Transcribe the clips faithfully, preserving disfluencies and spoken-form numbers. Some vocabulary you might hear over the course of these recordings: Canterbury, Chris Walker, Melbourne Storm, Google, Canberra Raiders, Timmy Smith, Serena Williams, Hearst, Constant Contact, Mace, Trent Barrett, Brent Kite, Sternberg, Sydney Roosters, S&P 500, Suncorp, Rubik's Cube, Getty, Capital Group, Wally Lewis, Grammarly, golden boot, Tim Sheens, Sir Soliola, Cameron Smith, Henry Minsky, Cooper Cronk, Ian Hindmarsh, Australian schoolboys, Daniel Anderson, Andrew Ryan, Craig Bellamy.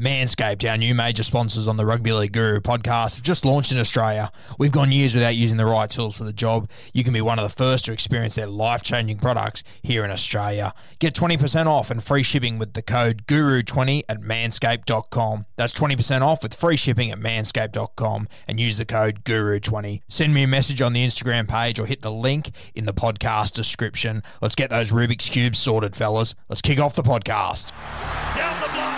Manscaped, our new major sponsors on the Rugby League Guru podcast, have just launched in Australia. We've gone years without using the right tools for the job. You can be one of the first to experience their life-changing products here in Australia. Get twenty percent off and free shipping with the code G U R U twenty at manscaped dot com. That's twenty percent off with free shipping at manscaped dot com and use the code G U R U twenty. Send me a message on the Instagram page or hit the link in the podcast description. Let's get those Rubik's Cubes sorted, fellas. Let's kick off the podcast. Down the block.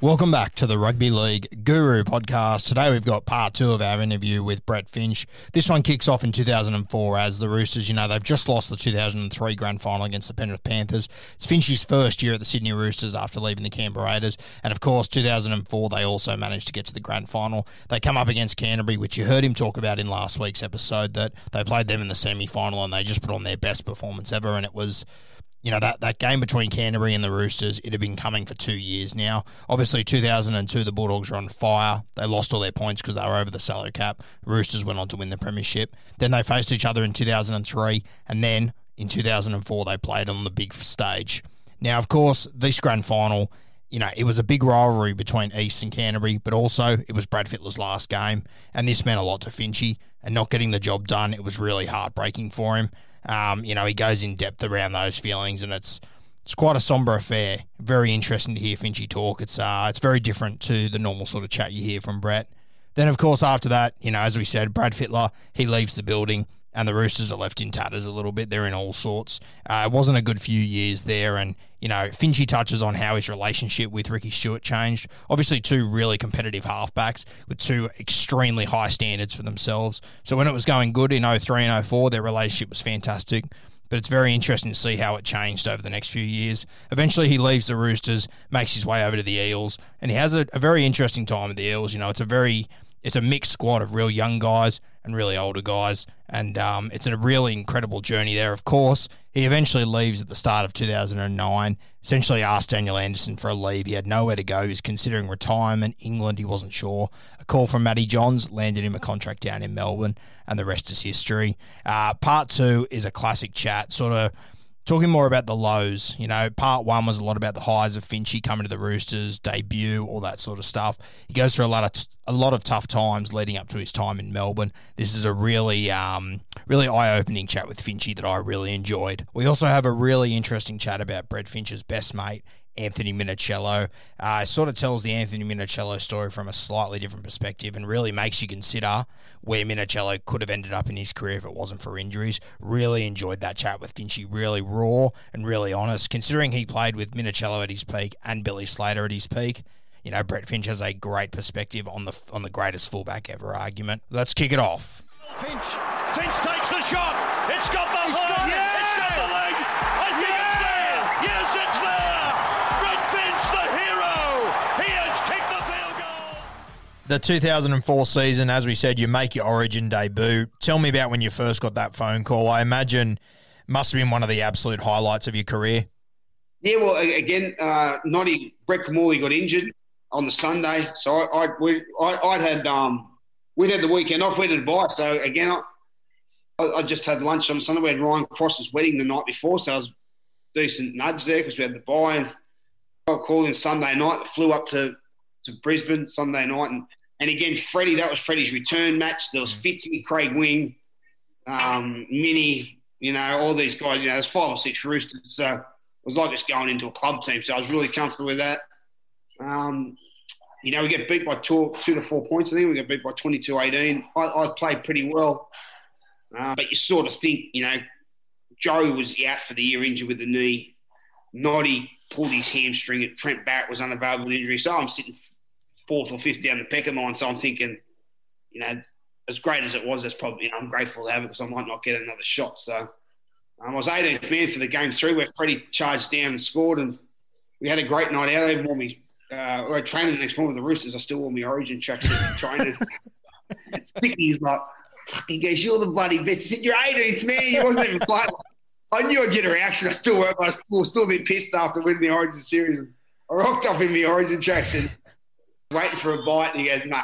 Welcome back to the Rugby League Guru podcast. Today we've got part two of our interview with Brett Finch. This one kicks off in two thousand four as the Roosters, you know, they've just lost the two thousand three grand final against the Penrith Panthers. It's Finch's first year at the Sydney Roosters after leaving the Canberra Raiders. And of course, two thousand four, they also managed to get to the grand final. They come up against Canterbury, which you heard him talk about in last week's episode, that they played them in the semi-final and they just put on their best performance ever. And it was... You know, that, that game between Canterbury and the Roosters, it had been coming for two years now. Obviously, two thousand two, the Bulldogs were on fire. They lost all their points because they were over the salary cap. Roosters went on to win the premiership. Then they faced each other in two thousand three, and then in two thousand four, they played on the big stage. Now, of course, this grand final, you know, it was a big rivalry between East and Canterbury, but also it was Brad Fittler's last game, and this meant a lot to Finchie. And not getting the job done, it was really heartbreaking for him. Um, you know, he goes in depth around those feelings, and it's it's quite a somber affair. Very interesting to hear Finchie talk. It's uh, it's very different to the normal sort of chat you hear from Brett. Then, of course, after that, you know, as we said, Brad Fittler, he leaves the building, and the Roosters are left in tatters a little bit. They're in all sorts. Uh, it wasn't a good few years there, and, you know, Finchie touches on how his relationship with Ricky Stewart changed. Obviously, two really competitive halfbacks with two extremely high standards for themselves. So when it was going good in oh three and oh four, their relationship was fantastic. But it's very interesting to see how it changed over the next few years. Eventually, he leaves the Roosters, makes his way over to the Eels, and he has a, a very interesting time at the Eels. You know, it's a very... It's a mixed squad of real young guys and really older guys, and um, it's a really incredible journey there, of course. He eventually leaves at the start of two thousand nine, essentially asked Daniel Anderson for a leave. He had nowhere to go. He was considering retirement, England, he wasn't sure. A call from Matty Johns landed him a contract down in Melbourne, and the rest is history. Uh, part two is a classic chat, sort of talking more about the lows. You know, part one was a lot about the highs of Finchie coming to the Roosters, debut, all that sort of stuff. He goes through a lot of t- a lot of tough times leading up to his time in Melbourne. This is a really, um, really eye-opening chat with Finchie that I really enjoyed. We also have a really interesting chat about Brett Finch's best mate, Anthony Minichiello. Uh, sort of tells the Anthony Minichiello story from a slightly different perspective and really makes you consider where Minichiello could have ended up in his career if it wasn't for injuries. Really enjoyed that chat with Finchie. Really raw and really honest. Considering he played with Minichiello at his peak and Billy Slater at his peak, you know, Brett Finch has a great perspective on the on the greatest fullback ever argument. Let's kick it off. Finch, Finch takes the shot. It's got the hook. Yeah. the two thousand four season, as we said, you make your Origin debut. Tell me about when you first got that phone call. I imagine must have been one of the absolute highlights of your career. Yeah, well, again, uh, Noddy, Brett Camorley got injured on the Sunday, so I, I, we, I, I'd had um, we'd had the weekend off. We had a bye, so again, I, I just had lunch on Sunday. We had Ryan Cross's wedding the night before, so I was a decent nudge there because we had the bye. And I called in Sunday night, flew up to, to Brisbane Sunday night, and, and again, Freddie, that was Freddie's return match. There was Fitzy, Craig Wing, um, Minnie, you know, all these guys. You know, there's five or six Roosters, so it was like just going into a club team. So I was really comfortable with that. Um, you know, we get beat by two, two to four points. I think we got beat by twenty-two eighteen. I, I played pretty well. Uh, but you sort of think, you know, Joe was out for the year injured with the knee. Noddy pulled his hamstring. And Trent Barrett was unavailable with injury. So I'm sitting fourth or fifth down the pecking line. So I'm thinking, you know, as great as it was, that's probably, you know, I'm grateful to have it because I might not get another shot. So um, I was eighteenth man for the game three where Freddie charged down and scored. And we had a great night out. I even wore me, uh, I trained the next morning with the Roosters. I still wore my Origin tracksuit training. Sticky's like, he goes, "You're the bloody best." He said, "You're eighteenth man. You wasn't even playing." I knew I'd get a reaction. I still were, but I still, still a bit pissed after winning the Origin series. I rocked off in the Origin tracks and waiting for a bite. And he goes, "Nah."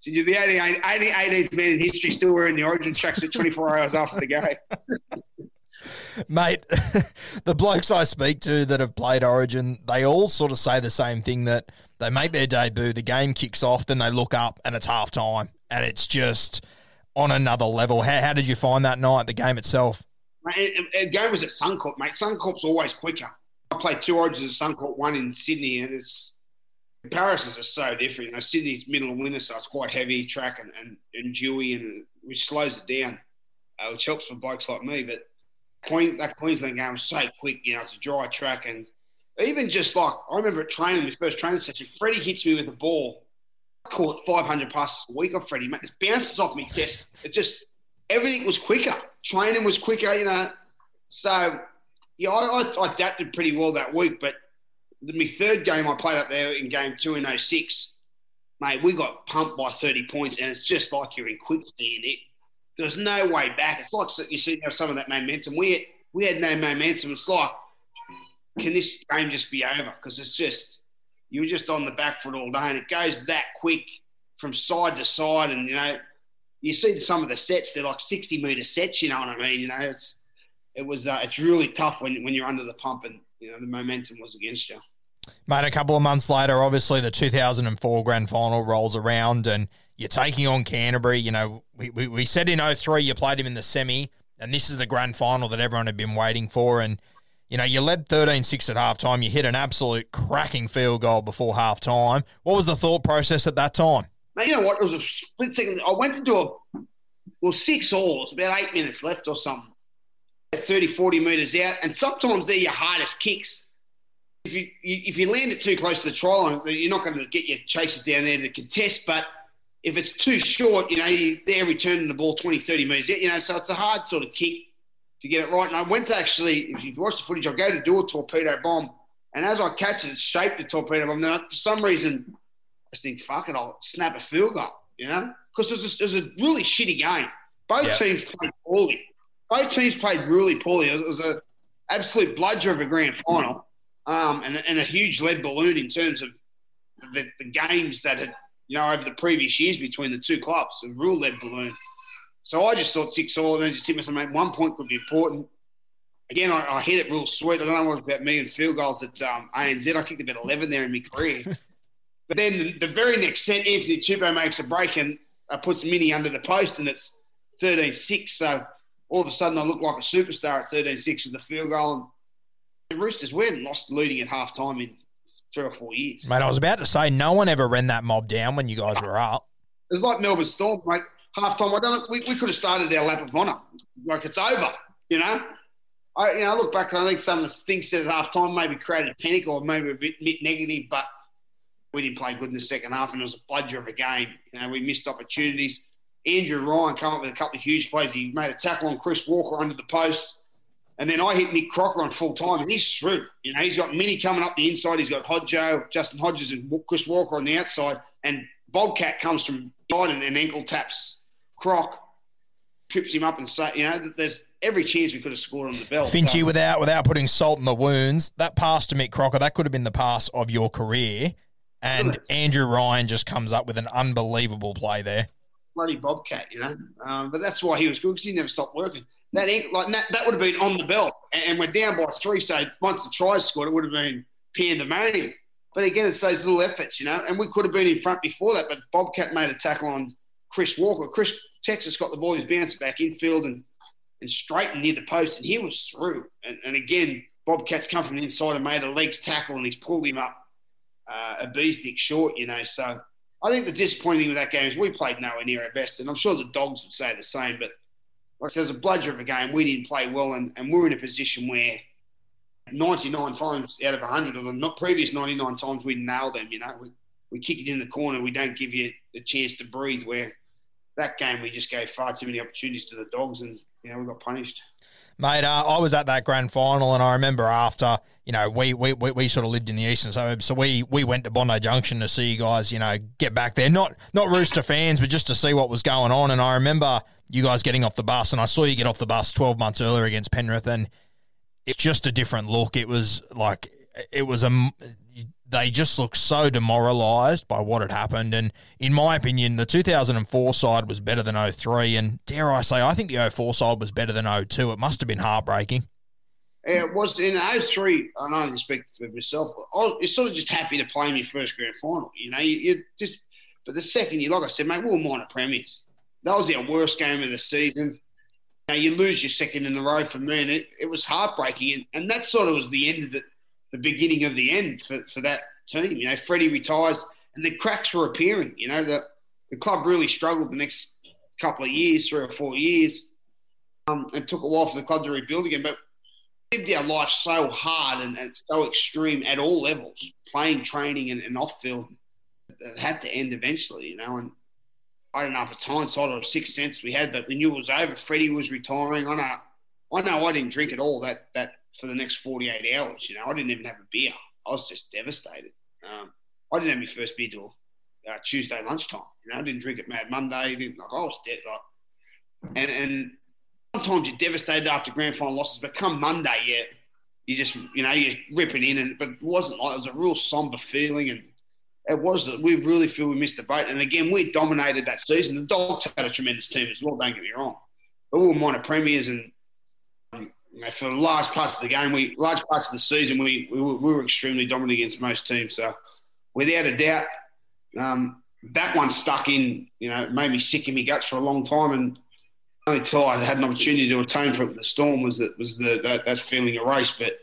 He said, "You're the eighteenth man in history still wearing the Origin tracks at twenty-four hours after the game." Mate, the blokes I speak to that have played Origin, they all sort of say the same thing, that they make their debut, the game kicks off, then they look up and it's half time, and it's just on another level. How, how did you find that night, the game itself? The game was at Suncorp, mate. Suncorp's always quicker. I played two Origins at Suncorp, one in Sydney, and it's comparisons are so different. You know, Sydney's middle of winter, so it's quite heavy track and, and, and dewy, and which slows it down, uh, which helps for blokes like me. But Queen, that Queensland game was so quick. You know, it's a dry track, and even just like I remember at training, my first training session, Freddie hits me with the ball. I caught five hundred passes a week off Freddie, mate. It bounces off me chest. It just, everything was quicker. Training was quicker, you know. So, yeah, I, I adapted pretty well that week. But the, my third game I played up there in game two in oh six, mate, we got pumped by thirty points, and it's just like you're in quicksand. It, there's no way back. It's like you see, you know, some of that momentum. We had, we had no momentum. It's like, can this game just be over? Because it's just, you were just on the back foot all day, and it goes that quick from side to side. And, you know, you see some of the sets, they're like sixty-metre sets, you know what I mean? You know, it's it was uh, it's really tough when, when you're under the pump and, you know, the momentum was against you. Mate, a couple of months later, obviously the two thousand four grand final rolls around and you're taking on Canterbury. You know, we, we, we said in oh three you played him in the semi, and this is the grand final that everyone had been waiting for. And you know, you led thirteen six at halftime. You hit an absolute cracking field goal before halftime. What was the thought process at that time? Mate, you know what? It was a split second. I went to do a, well, six all. It's about eight minutes left or something. thirty, forty metres out. And sometimes they're your hardest kicks. If you, you if you land it too close to the try line, you're not going to get your chasers down there to contest. But if it's too short, you know, you, they're returning the ball twenty, thirty metres out. You know, so it's a hard sort of kick to get it right. And I went to actually, if you've watched the footage, I go to do a torpedo bomb, and as I catch it, it's shaped the torpedo bomb. Then I, for some reason, I think, fuck it, I'll snap a field goal, you know? Because it, it was a really shitty game. Both yeah. teams played poorly. Both teams played really poorly. It was an absolute bludger of a grand final, um, and, and a huge lead balloon in terms of the, the games that had, you know, over the previous years between the two clubs, a real lead balloon. So I just thought six all, and then just hit myself, mate, one point could be important. Again, I, I hit it real sweet. I don't know what it was about me and field goals at um, A N Z. I kicked about eleven there in my career. But then the, the very next set, Anthony Tupo makes a break and uh, puts Mini under the post, and it's thirteen six. So all of a sudden I look like a superstar at thirteen six with the field goal. And the Roosters, we hadn't lost leading at halftime in three or four years. Mate, I was about to say, no one ever ran that mob down when you guys were up. It was like Melbourne Storm, mate. Half time, I don't. We, we could have started our lap of honour, like it's over, you know. I you know I look back, and I think some of the things said at half time maybe created panic or maybe a bit, bit negative, but we didn't play good in the second half, and it was a bludger of a game. You know, we missed opportunities. Andrew Ryan came up with a couple of huge plays. He made a tackle on Chris Walker under the post, and then I hit Mick Crocker on full time, and he's through. You know, he's got Minnie coming up the inside. He's got Hodjo, Justin Hodges, and Chris Walker on the outside, and Bobcat comes from behind and ankle taps Croc, trips him up and say, you know, there's every chance we could have scored on the bell. Finchy, so. without without putting salt in the wounds, that pass to Mick Crocker, that could have been the pass of your career. And Andrew Ryan just comes up with an unbelievable play there. Bloody Bobcat, you know. Um, but that's why he was good, because he never stopped working. That ankle, like that, that would have been on the bell. And, and we're down by three, so once the try scored, it would have been pandemonium. But again, it's those little efforts, you know. And we could have been in front before that, but Bobcat made a tackle on Chris Walker. Chris Texas got the ball, he's bounced back infield and, and straightened near the post, and he was through. And, and again, Bobcat's come from the inside and made a legs tackle, and he's pulled him up uh, a bee's dick short, you know. So I think the disappointing thing with that game is we played nowhere near our best, and I'm sure the Dogs would say the same, but like I said, it was a bludger of a game. We didn't play well, and, and we're in a position where ninety-nine times out of one hundred of them, not previous ninety-nine times, we nail them, you know. We, we kick it in the corner. We don't give you a chance to breathe, where that game we just gave far too many opportunities to the Dogs, and, you know, we got punished. Mate, uh, I was at that grand final, and I remember after, you know, we we, we, we sort of lived in the eastern suburbs, so we, we went to Bondi Junction to see you guys, you know, get back there. Not not Rooster fans, but just to see what was going on. And I remember you guys getting off the bus, and I saw you get off the bus twelve months earlier against Penrith, and it's just a different look. It was like it was a they just looked so demoralised by what had happened. And in my opinion, the two thousand four side was better than oh three. And dare I say, I think the oh four side was better than oh two. It must have been heartbreaking. Yeah, it was. In oh three, I know I can speak for myself, I was sort of just happy to play in your first grand final. You know, you, you just, but the second year, like I said, mate, we were minor premiers. That was our worst game of the season. You know, you lose your second in a row for me, and it, it was heartbreaking. And, and that sort of was the end of the, the beginning of the end for, for that team. You know, Freddie retires and the cracks were appearing. You know, the, the club really struggled the next couple of years, three or four years. Um, it took a while for the club to rebuild again, but we lived our life so hard and, and so extreme at all levels, playing, training and, and off-field. It had to end eventually, you know, and I don't know if it's hindsight or sixth sense we had, but we knew it was over. Freddie was retiring. I know, I know I didn't drink at all that that for the next forty-eight hours. You know, I didn't even have a beer. I was just devastated. Um, I didn't have my first beer till uh, Tuesday lunchtime. You know, I didn't drink it Mad Monday. Didn't, like, I was dead. Like, and and sometimes you're devastated after grand final losses, but come Monday, yeah, you just you know you rip it in. And but it wasn't like it was a real somber feeling. And it was that we really feel we missed the boat. And again, we dominated that season. The Dogs had a tremendous team as well, don't get me wrong. But we were minor premiers, and you know, for large parts of the game, we large parts of the season, we we, we were extremely dominant against most teams. So without a doubt, um, that one stuck in, you know, made me sick in my guts for a long time. And the only time I had an opportunity to atone for it with the Storm was that was the that, that feeling erased. But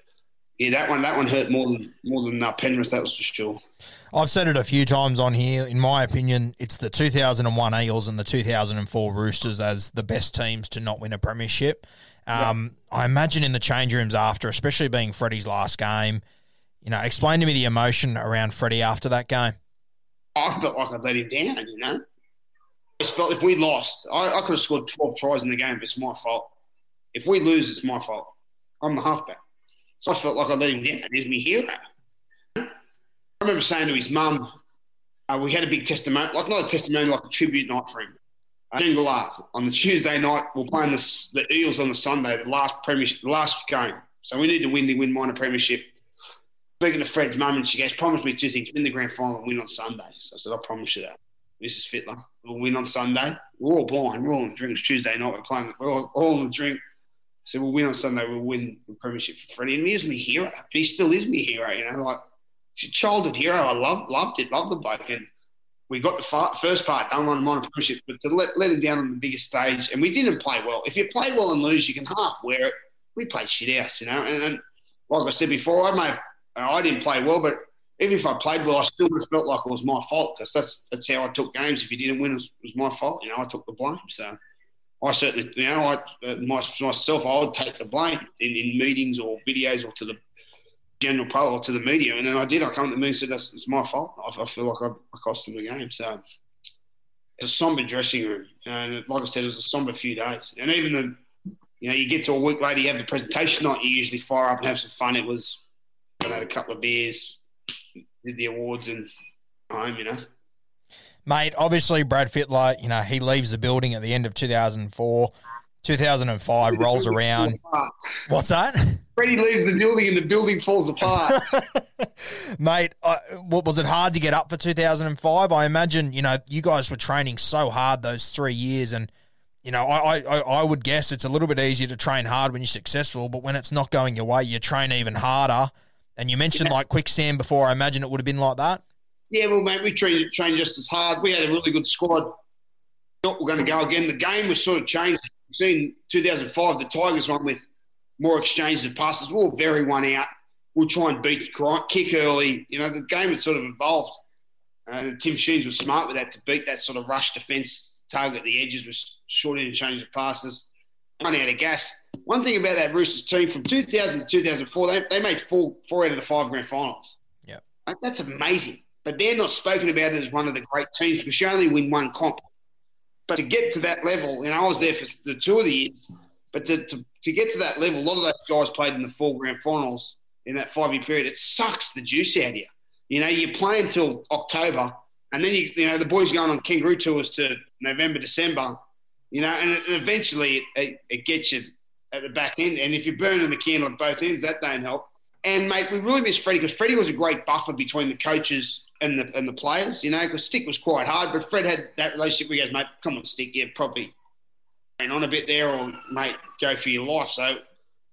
yeah, that one that one hurt more than more than uh, Penrith, that was for sure. I've said it a few times on here. In my opinion, it's the two thousand one Eels and the two thousand four Roosters as the best teams to not win a premiership. Um, yeah. I imagine in the change rooms after, especially being Freddie's last game, you know, explain to me the emotion around Freddie after that game. I felt like I let him down, you know. I just felt if we lost, I, I could have scored twelve tries in the game, but it's my fault. If we lose, it's my fault. I'm the halfback. So I felt like I let him down. He's my hero. I remember saying to his mum, uh, we had a big testimony, like not a testimony, like a tribute night for him. Uh, June Gillard, on the Tuesday night, we're playing the, the Eels on the Sunday, the last premiership, the last game. So we need to win the win minor premiership. Speaking to Fred's mum, and she goes, promise me two things, win the grand final and win on Sunday. So I said, I promise you that. Missus Fittler, we'll win on Sunday. We're all blind. We're all in the drink. It's Tuesday night. We're playing. We're all, all in the drink. So we'll win on Sunday, we'll win the premiership for Freddie. And he was my hero. He still is my hero, you know. Like, he's a childhood hero. I loved, loved it, loved the bloke. And we got the far, first part done on minor premiership, but to let, let him down on the biggest stage. And we didn't play well. If you play well and lose, you can half wear it. We played shit house, you know. And, and like I said before, I may, I didn't play well, but even if I played well, I still would have felt like it was my fault, because that's, that's how I took games. If you didn't win, it was, it was my fault. You know, I took the blame, so... I certainly, you know, I, uh, my, myself, I would take the blame in, in meetings or videos or to the general public or to the media. And then I did. I come to me and said, that's it's my fault. I, I feel like I, I cost them the game. So it's a somber dressing room. And like I said, it was a somber few days. And even the, you know, you get to a week later, you have the presentation night, you usually fire up and have some fun. It was, I had a couple of beers, did the awards and home, you know. mate, obviously Brad Fittler, you know, he leaves the building at the end of two thousand four. two thousand five rolls around. What's that? Freddie leaves the building and the building falls apart. Mate, I, what, was it hard to get up for two thousand five? I imagine, you know, you guys were training so hard those three years and, you know, I, I, I would guess it's a little bit easier to train hard when you're successful, but when it's not going your way, you train even harder. And you mentioned yeah. like quicksand before. I imagine it would have been like that. Yeah, well, mate, we trained, trained just as hard. We had a really good squad. Thought we're going to go again. The game was sort of changed. You've seen two thousand five, the Tigers won with more exchanges of passes. We'll vary one out. We'll try and beat kick early. You know, the game had sort of evolved. Uh, Tim Sheens was smart with that to beat that sort of rush defence, target the edges with short interchange of passes, running out of gas. One thing about that Roosters team from two thousand to two thousand four, they, they made four, four out of the five grand finals. Yeah. Like, that's amazing. But they're not spoken about as one of the great teams because you only win one comp. But to get to that level, and I was there for the two of the years, but to, to, to get to that level, a lot of those guys played in the four grand finals in that five-year period. It sucks the juice out of you. You know, you play until October, and then, you you know, the boys going on kangaroo tours to November, December, you know, and, and eventually it, it gets you at the back end. And if you're burning the candle at both ends, that don't help. And, mate, we really miss Freddie because Freddie was a great buffer between the coaches and the and the players, you know, because Stick was quite hard, but Fred had that relationship. We goes, mate, come on, Stick, yeah, probably ran on a bit there or, mate, go for your life. So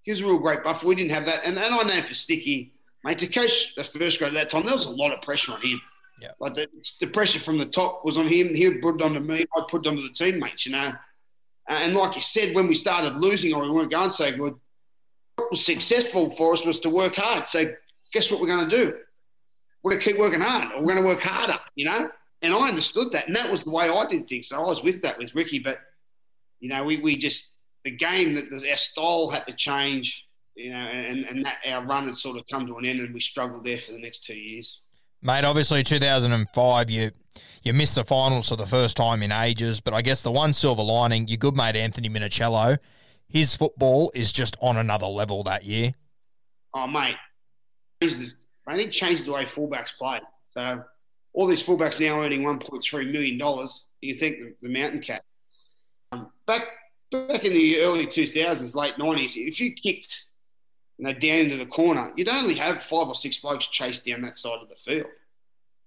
he was a real great buffer. We didn't have that. And and I know for Sticky, mate, to coach the first grade at that time, there was a lot of pressure on him. Yeah. Like the, the pressure from the top was on him. He put it onto me. I put it onto the teammates, you know. And like you said, when we started losing or we weren't going so good, what was successful for us was to work hard. So guess what we're going to do? We're going to keep working hard or we're going to work harder, you know? And I understood that. And that was the way I did things. So I was with that with Ricky. But, you know, we, we just, the game, that our style had to change, you know, and, and that our run had sort of come to an end and we struggled there for the next two years. Mate, obviously two thousand five, you you missed the finals for the first time in ages. But I guess the one silver lining, your good mate Anthony Minichiello, his football is just on another level that year. Oh, mate. I think changed the way fullbacks played. So all these fullbacks now earning one point three million dollars. You think the, the mountain cat. Um, back back in the early two thousands, late nineties, if you kicked, you know, down into the corner, you'd only have five or six blokes chase down that side of the field.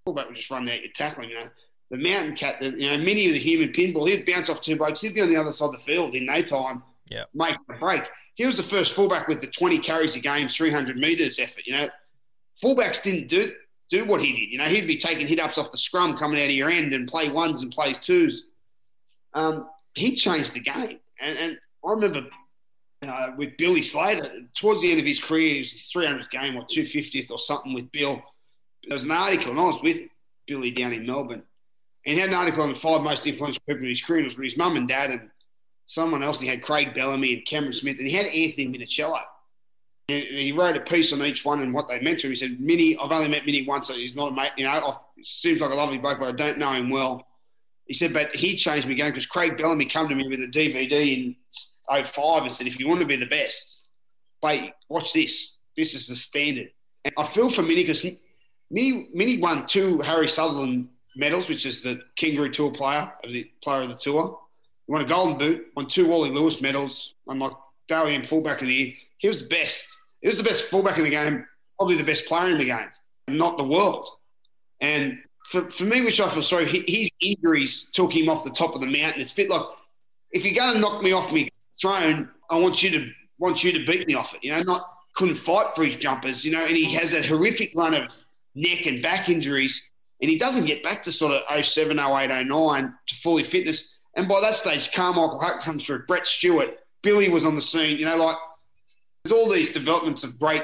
Fullback would just run out your tackling. You know, the mountain cat, the, you know, mini of the human pinball, he'd bounce off two blokes. He'd be on the other side of the field in no time. Yeah, make a break. He was the first fullback with the twenty carries a game, three hundred metres effort. You know. Fullbacks didn't do do what he did. You know, he'd be taking hit-ups off the scrum coming out of your end and play ones and plays twos. Um, he changed the game. And, and I remember uh, with Billy Slater, towards the end of his career, it was his three hundredth game or two hundred fiftieth or something with Bill. There was an article, and I was with Billy down in Melbourne, and he had an article on the five most influential people in his career. It was with his mum and dad and someone else, and he had Craig Bellamy and Cameron Smith, and he had Anthony Minichiello. He wrote a piece on each one and what they meant to him. He said, Minnie, I've only met Minnie once. So he's not a mate. You know, I, seems like a lovely bloke, but I don't know him well. He said, but he changed me again because Craig Bellamy came to me with a D V D in oh five and said, if you want to be the best, play, watch this. This is the standard. And I feel for Minnie because Minnie, Minnie won two Harry Sutherland medals, which is the Kangaroo Tour player of the player of the tour. He won a Golden Boot, won two Wally Lewis medals. I'm like, Daly M fullback of the year. He was the best. He was the best fullback in the game, probably the best player in the game, not the world. And for, for me, which I feel sorry, his injuries took him off the top of the mountain. It's a bit like, if you're going to knock me off my throne, I want you to want you to beat me off it. You know, not couldn't fight for his jumpers, you know, and he has a horrific run of neck and back injuries, and he doesn't get back to sort of oh seven, oh eight, oh nine to fully fitness. And by that stage, Carmichael Huck comes through, Brett Stewart, Billy was on the scene, you know, like, there's all these developments of great...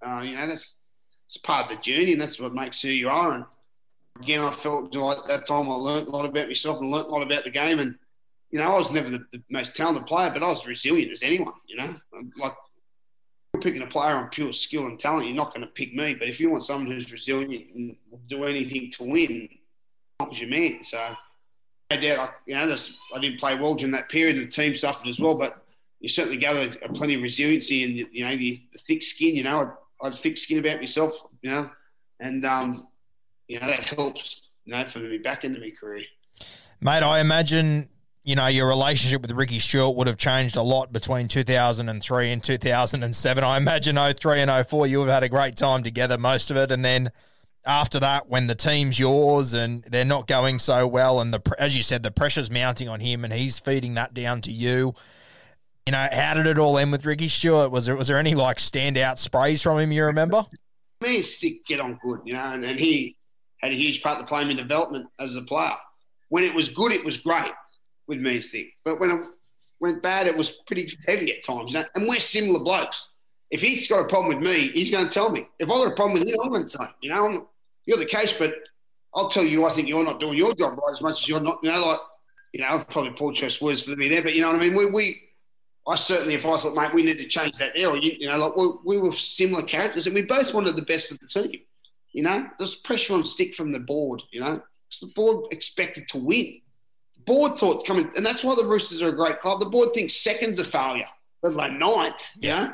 uh, you know, that's it's part of the journey and that's what makes who you are. And again, I felt like that time I learned a lot about myself and learned a lot about the game. And, you know, I was never the, the most talented player, but I was resilient as anyone, you know. Like, you're picking a player on pure skill and talent, you're not going to pick me. But if you want someone who's resilient and will do anything to win, that was your man. So... I, you know, I didn't play well during that period and the team suffered as well, but you certainly gathered plenty of resiliency and, you know, the, the thick skin, you know, I, I had thick skin about myself, you know, and, um, you know, that helps, you know, for me back into my career. Mate, I imagine, you know, your relationship with Ricky Stewart would have changed a lot between two thousand three and two thousand seven. I imagine oh three and oh four, you would have had a great time together, most of it, and then... after that, when the team's yours and they're not going so well and, the as you said, the pressure's mounting on him and he's feeding that down to you, you know, how did it all end with Ricky Stewart? Was there was there any, like, standout sprays from him you remember? Me and Stick get on good, you know, and, and he had a huge part to play in my development as a player. When it was good, it was great with me and Stick. But when it went bad, it was pretty heavy at times, you know, and we're similar blokes. If he's got a problem with me, he's going to tell me. If I've got a problem with him, I'm going to say, you know, I'm you're the case, but I'll tell you, I think you're not doing your job right as much as you're not, you know, like, you know, probably poor choice words for me there, but you know what I mean? We, we I certainly, if I thought, mate, we need to change that there, or, you, you know, like we, we were similar characters and we both wanted the best for the team, you know? There's pressure on Stick from the board, you know? Because the board expected to win. The board thought coming, and that's why the Roosters are a great club. The board thinks second's a failure, let alone ninth, yeah. You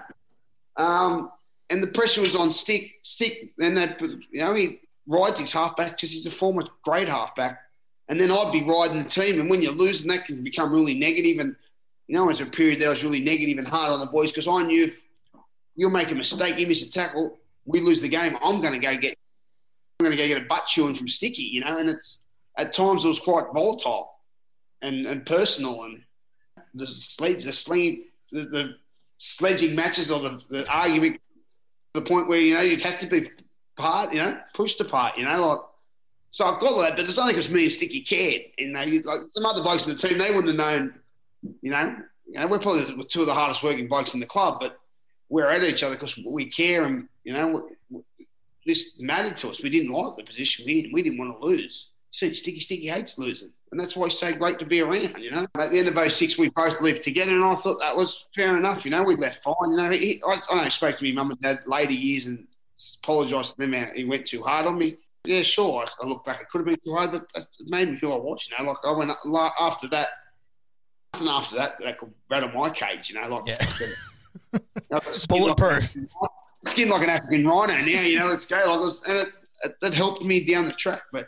know? Um, and the pressure was on Stick, Stick, and that, you know, he, rides his halfback because he's a former great halfback. And then I'd be riding the team. And when you're losing, that can become really negative. And, you know, it was a period that I was really negative and hard on the boys because I knew if you'll make a mistake, you miss a tackle, we lose the game, I'm going to go get I'm going to go get a butt chewing from Sticky, you know. And it's at times it was quite volatile and, and personal, and the sledge, the sling, the, the sledging matches or the, the argument to the point where, you know, you'd have to be apart, you know, pushed apart, you know, like. So I've got all that, but it's only because me and Sticky cared. And they, like some other blokes in the team, they wouldn't have known, you know. You know, we're probably two of the hardest working blokes in the club, but we're at each other because we care, and, you know, we, we, this mattered to us. We didn't like the position we in. We didn't want to lose. See, Sticky, Sticky hates losing, and that's why he's so great to be around, you know. At the end of oh six, we both lived together, and I thought that was fair enough, you know. We left fine, you know. He, I, I know, spoke to me mum and dad later years and apologised to them. He went too hard on me. Yeah, sure. I look back, it could have been too hard, but it made me feel I watched, you know. Like, I went like, after that, nothing after that, that could rattle on my cage, you know. Like, yeah. you know, bulletproof. Like, skin like an African rhino now, you know. Let's go. Like, it was, and it, it, it helped me down the track. But,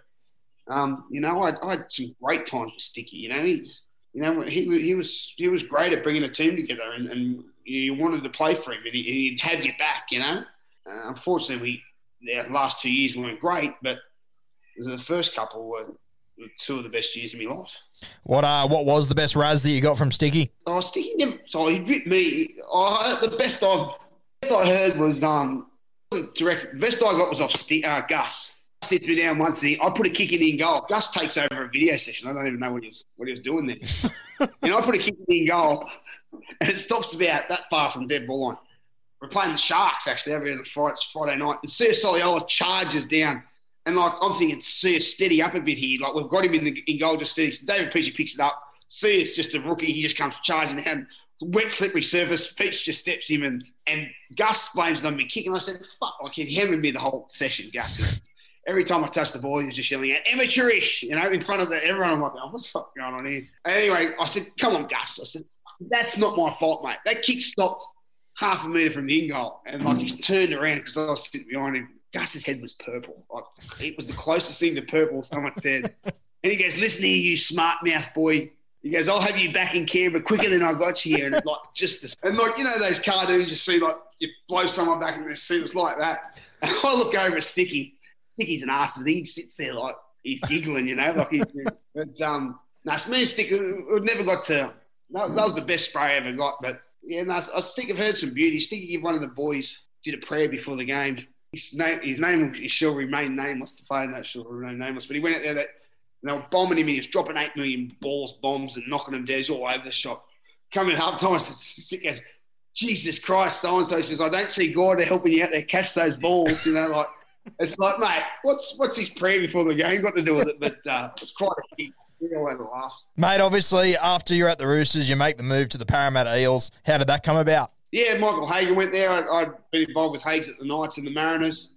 um, you know, I, I had some great times with Sticky, you know. He, you know, he, he was he was great at bringing a team together, and, and you wanted to play for him, and he, he'd have you back, you know. Uh, unfortunately, we. The last two years weren't great, but the first couple were two of the best years of my life. What uh, what was the best Raz that you got from Sticky? Oh, Sticky never, so he ripped me. Oh, the best I've best I heard was um direct. The best I got was off St- uh, Gus. Sits me down once and he, I put a kick in in goal. Gus takes over a video session. I don't even know what he was what he was doing there. And I put a kick in goal, and it stops about that far from dead ball line. We're playing the Sharks, actually, every other Friday night. And Sir Soliola charges down. And, like, I'm thinking, Sir, steady up a bit here. Like, we've got him in the in goal, just steady. So David Peachy picks it up. Sir's just a rookie. He just comes charging down. Wet, slippery surface. Peach just steps him. And, and Gus blames it on me kicking. I said, fuck, like, he hammered me the whole session, Gus. Every time I touched the ball, he was just yelling out, amateurish, you know, in front of the, everyone. I'm like, oh, what's the fuck going on here? Anyway, I said, come on, Gus. I said, that's not my fault, mate. That kick stopped half a metre from the in goal, and like he turned around because I was sitting behind him. Gus's head was purple. Like, it was the closest thing to purple someone said. And he goes, listen here, you smart mouth boy. He goes, I'll have you back in Canberra quicker than I got you here. And like just this, and like, you know those cartoons you see, like you blow someone back in their suit, it's like that. And I look over at Sticky. Sticky's an arse, but he sits there like he's giggling, you know, like he's but um no, it's me and Sticky, we've never got to that, that was the best spray I ever got, but yeah, no, I think I've heard some beauty. Sticky, one of the boys did a prayer before the game. His name, his name shall remain nameless. The player that shall remain nameless. But he went out there, that, and they were bombing him. He was dropping eight million balls, bombs, and knocking them down. He's all over the shop. Coming half time, I said, Jesus Christ, so and so says, I don't see God helping you out there catch those balls. You know, like it's like, mate, what's what's his prayer before the game got to do with it? But uh, it's quite a kick. Mate, obviously, after you're at the Roosters, you make the move to the Parramatta Eels. How did that come about? Yeah, Michael Hagan went there. I'd, I'd been involved with Hags at the Knights and the Mariners.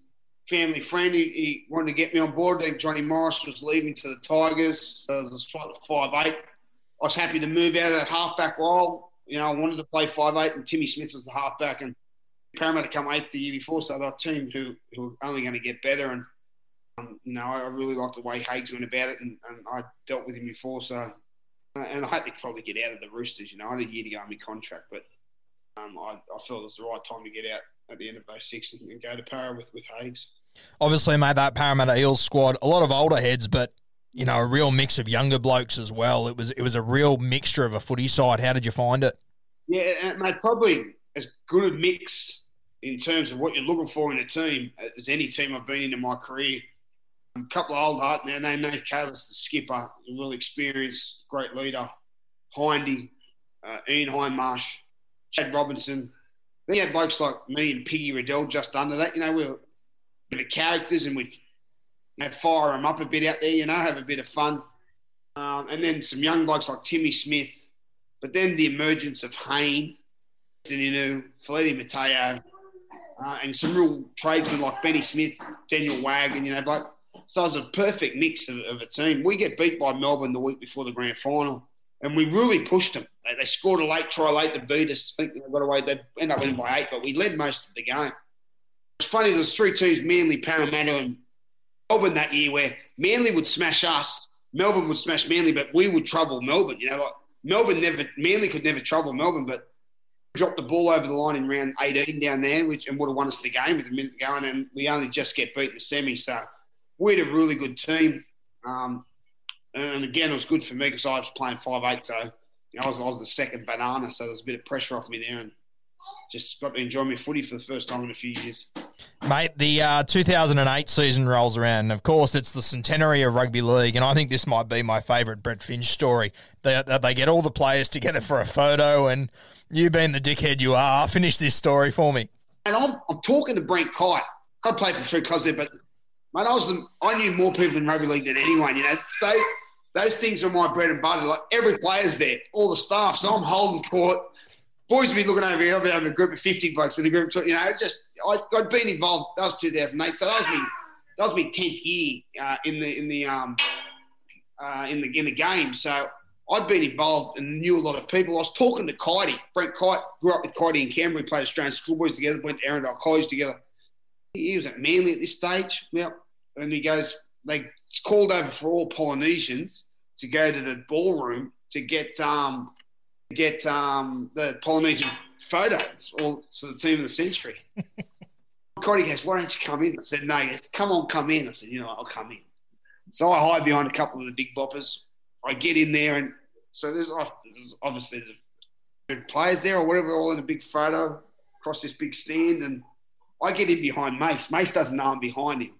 Family friend, he, he wanted to get me on board. Then Johnny Morris was leaving to the Tigers, so it was a spot at five eight. I was happy to move out of that halfback role. You know, I wanted to play five eight, and Timmy Smith was the halfback, and Parramatta come eighth the year before, so they're a team who, who were only going to get better, and Um, you know, I really liked the way Hagues went about it, and, and I dealt with him before. So, uh, and I had to probably get out of the Roosters. You know, I had a year to go on my contract, but um, I, I felt it was the right time to get out at the end of oh six and, and go to Parra with with Hagues. Obviously, mate, that Parramatta Eels squad, a lot of older heads, but you know, a real mix of younger blokes as well. It was it was a real mixture of a footy side. How did you find it? Yeah, mate, probably as good a mix in terms of what you're looking for in a team as any team I've been in in my career. A couple of old heart now, they know Kalis, the skipper, real experienced, great leader. Hindy, uh, Ian Hindmarsh, Chad Robinson. Then you had blokes like me and Piggy Riddell just under that. You know, we were a bit of characters, and we'd you know, fire them up a bit out there, you know, have a bit of fun. Um, and then some young blokes like Timmy Smith. But then the emergence of Hayne, Daninu, Felipe Mateo, uh, and some real tradesmen like Benny Smith, Daniel Wagg, and, you know, bloke. So it was a perfect mix of, of a team. We get beat by Melbourne the week before the grand final, and we really pushed them. They, they scored a late try late to beat us. I think they got away. They end up winning by eight, but we led most of the game. It's funny, there was three teams, Manly, Parramatta and Melbourne that year, where Manly would smash us, Melbourne would smash Manly, but we would trouble Melbourne. You know, like Melbourne never, Manly could never trouble Melbourne, but dropped the ball over the line in round eighteen down there, which and would have won us the game with a minute to go, and we only just get beat in the semi. So we had a really good team. Um, and, again, it was good for me because I was playing five eight, so you know, I, was, I was the second banana, so there was a bit of pressure off me there, and just got to enjoy my footy for the first time in a few years. Mate, the uh, two thousand eight season rolls around, and of course it's the centenary of rugby league, and I think this might be my favourite Brett Finch story. They, they get all the players together for a photo, and you being the dickhead you are, finish this story for me. And I'm, I'm talking to Brent Kite. I played for three clubs there, but mate, I was the, I knew more people in rugby league than anyone. You know, they, those things were my bread and butter. Like every player's there, all the staff. So I'm holding court. Boys would be looking over here. I'd be having a group of fifty blokes in the group. You know, just I, I'd been involved. That was two thousand eight. So that was me. That was me tenth year uh, in the in the um uh, in the in the game. So I'd been involved and knew a lot of people. I was talking to Kitey. Brent Kite, grew up with Kitey in Canberra. We played Australian schoolboys together. Went to Arundel College together. He was at Manly at this stage. Yep. And he goes, they called over for all Polynesians to go to the ballroom to get um, get um, the Polynesian photos all for the team of the century. Cody goes, why don't you come in? I said, no. He goes, come on, come in. I said, you know what, I'll come in. So I hide behind a couple of the big boppers. I get in there, and so there's obviously there's players there or whatever, all in a big photo across this big stand, and I get in behind Mace. Mace doesn't know I'm behind him.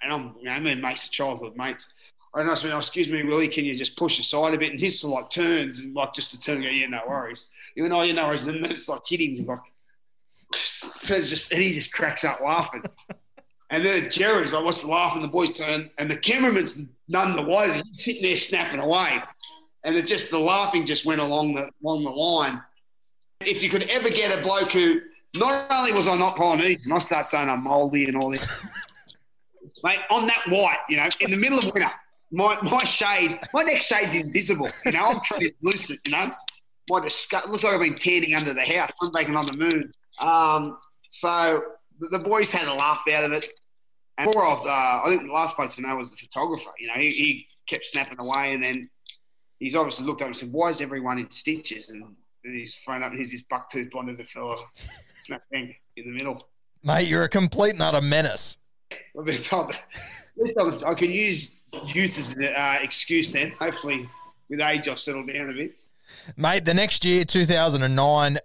And I'm, you know, I mean, Mace are childhood mates. And I said, oh, excuse me, Willie, can you just push aside a bit? And he's like turns and like just to turn and go, yeah, no worries. You know, yeah, no worries. And then it's like hitting him, like, just, and he just cracks up laughing. And then Jerry's like, what's the laugh? And the boys turn, and the cameraman's none the wiser. He's sitting there snapping away. And it just, the laughing just went along the, along the line. If you could ever get a bloke who, not only was I not Polynesian, I start saying I'm mouldy and all this. Mate, I'm that white, you know, in the middle of winter, my, my shade, my next shade's invisible, you know, I'm trying to lose it, you know. My disgust, looks like I've been tanning under the house, sunbaking on the moon. Um, so the, the boys had a laugh out of it. And four of, uh, I think the last bloke to know was the photographer, you know, he, he kept snapping away, and then he's obviously looked up and said, why is everyone in stitches? And, and he's thrown up, and here's this buck-toothed bonded fella, smack bang in the middle. Mate, you're a complete and utter menace. I've been told that. I can use youth as an uh, excuse then. Hopefully, with age, I've settled down a bit. Mate, the next year, two thousand nine,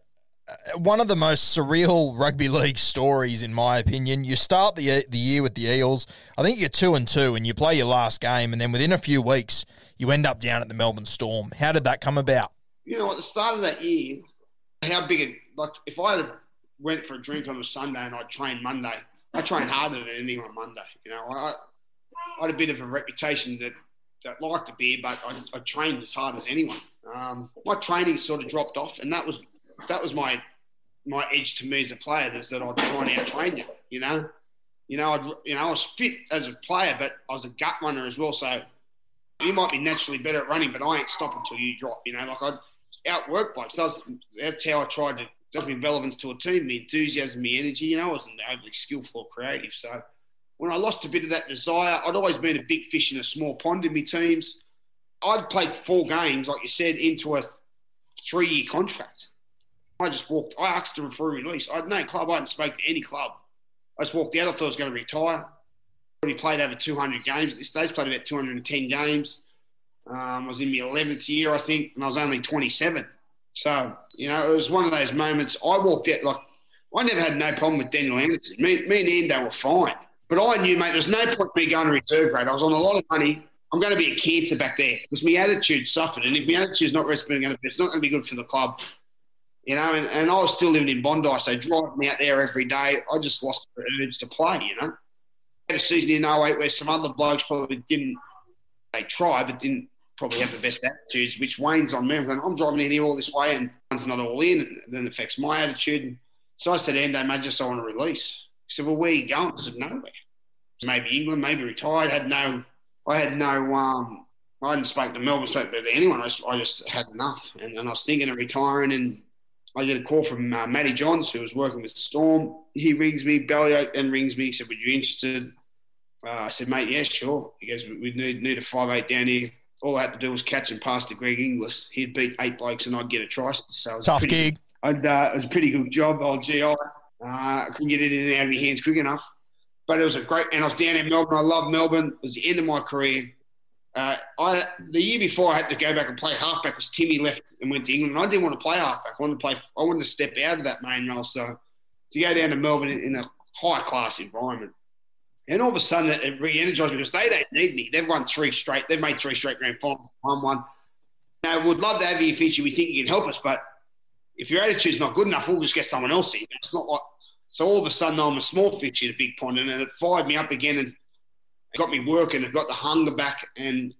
one of the most surreal rugby league stories, in my opinion. You start the the year with the Eels. I think you're two and two, and you play your last game, and then within a few weeks, you end up down at the Melbourne Storm. How did that come about? You know, at the start of that year, how big it, like if I had went for a drink on a Sunday and I trained Monday. I train harder than anyone on Monday. You know, I, I had a bit of a reputation that, that liked a beer, but I, I trained as hard as anyone. Um, my training sort of dropped off, and that was that was my my edge to me as a player, is that I'd try and out-train you, you know. You know, I'd, you know, I was fit as a player, but I was a gut runner as well, so you might be naturally better at running, but I ain't stopping until you drop, you know. Like, I'd outwork blokes. That was, that's how I tried to... That's my relevance to a team, my enthusiasm, my energy. You know, I wasn't overly skillful or creative. So when I lost a bit of that desire, I'd always been a big fish in a small pond in my teams. I'd played four games, like you said, into a three-year contract. I just walked. I asked to refer release. I had no club. I hadn't spoken to any club. I just walked out. I thought I was going to retire. Already played over two hundred games at this stage, played about two hundred ten games. Um, I was in my eleventh year, I think, and I was only twenty-seven. So, you know, it was one of those moments. I walked out, like, I never had no problem with Daniel Anderson. Me, me and Ando were fine. But I knew, mate, there's no point me going to reserve grade. I was on a lot of money. I'm going to be a cancer back there because my attitude suffered. And if my attitude's not responding, it's not going to be good for the club. You know, and, and I was still living in Bondi, so driving out there every day, I just lost the urge to play, you know. I had a season in oh eight where some other blokes probably didn't, they tried, but didn't, probably have the best attitudes, which wanes on me. I'm driving in here all this way and one's not all in, and then it affects my attitude. So I said, Ando, mate, just I want to release. He said, well, where are you going? I said, nowhere. Maybe England, maybe retired. I had no, I had no, um, I hadn't spoken to Melbourne, spoken to anyone. I just, I just had enough. And, and I was thinking of retiring, and I get a call from uh, Matty Johns, who was working with Storm. He rings me, Bellyoke, and rings me. He said, would you be interested? Uh, I said, mate, yeah, sure. He goes, we need, need a five eight down here. All I had to do was catch and pass to Greg Inglis. He'd beat eight blokes and I'd get a try. So it was tough pretty, gig. I'd, uh, it was a pretty good job, old G I. Uh, I couldn't get it in and out of your hands quick enough. But it was a great – and I was down in Melbourne. I love Melbourne. It was the end of my career. Uh, I the year before I had to go back and play halfback because Timmy left and went to England. I didn't want to play halfback. I wanted to play. I wanted to step out of that main role. So to go down to Melbourne in, in a high-class environment. And all of a sudden it, it re-energised me because they don't need me. They've won three straight. They've made three straight grand finals. Won one. Now, we'd love to have you, Finchy. We think you can help us, but if your attitude's not good enough, we'll just get someone else in. It's not like so. All of a sudden, I'm a small fish in a big pond, and it fired me up again, and it got me working. It got the hunger back, and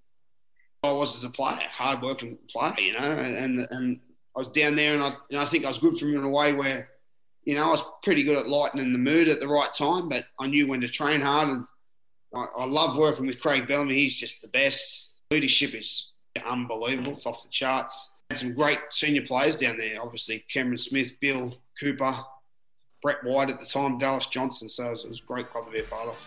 I was as a player, hard working player, you know. And and I was down there, and I and I think I was good for me in a way where, you know, I was pretty good at lightening the mood at the right time, but I knew when to train hard, and I, I love working with Craig Bellamy. He's just the best. Leadership is unbelievable. It's off the charts. Had some great senior players down there, obviously Cameron Smith, Bill Cooper, Brett White at the time, Dallas Johnson. So it was, it was a great club to be a part of.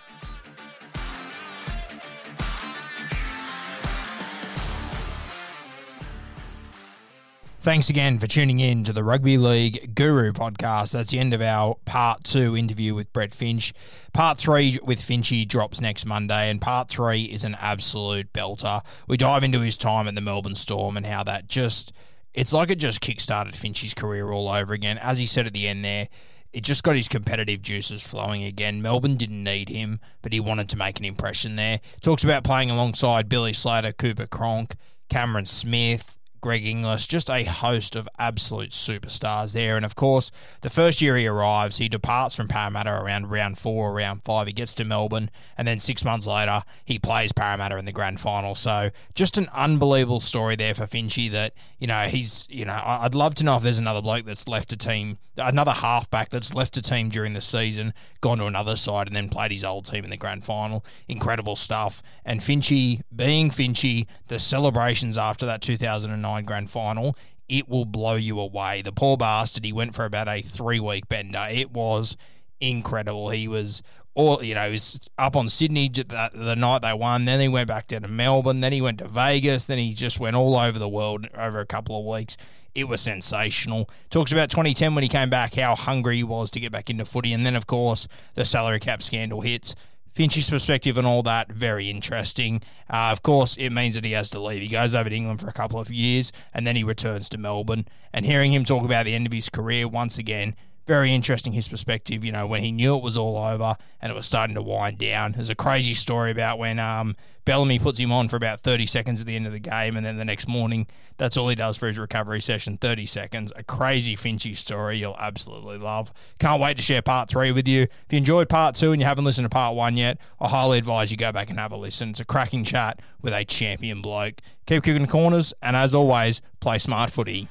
Thanks again for tuning in to the Rugby League Guru podcast. That's the end of our part two interview with Brett Finch. Part three with Finchy drops next Monday, and part three is an absolute belter. We dive into his time at the Melbourne Storm and how that just, it's like it just kickstarted Finchy's career all over again. As he said at the end there, it just got his competitive juices flowing again. Melbourne didn't need him, but he wanted to make an impression there. Talks about playing alongside Billy Slater, Cooper Cronk, Cameron Smith, Greg Inglis, just a host of absolute superstars there. And of course, the first year he arrives, he departs from Parramatta around round four or round five. He gets to Melbourne, and then six months later, he plays Parramatta in the grand final. So just an unbelievable story there for Finchy that, you know, he's, you know, I'd love to know if there's another bloke that's left a team, another halfback that's left a team during the season, gone to another side, and then played his old team in the grand final. Incredible stuff. And Finchy, being Finchy, the celebrations after that two thousand nine grand final, it will blow you away. The poor bastard, he went for about a three-week bender. It was incredible. He was all, you know, he was up on Sydney the, the night they won. Then he went back down to Melbourne. Then he went to Vegas. Then he just went all over the world over a couple of weeks. It was sensational. Talks about twenty ten when he came back, how hungry he was to get back into footy. And then, of course, the salary cap scandal hits. Finchy's perspective and all that, very interesting. Uh, of course, it means that he has to leave. He goes over to England for a couple of years, and then he returns to Melbourne. And hearing him talk about the end of his career, once again, very interesting, his perspective, you know, when he knew it was all over and it was starting to wind down. There's a crazy story about when um, Bellamy puts him on for about thirty seconds at the end of the game, and then the next morning, that's all he does for his recovery session, thirty seconds. A crazy Finchy story you'll absolutely love. Can't wait to share part three with you. If you enjoyed part two and you haven't listened to part one yet, I highly advise you go back and have a listen. It's a cracking chat with a champion bloke. Keep kicking the corners, and as always, play smart footy.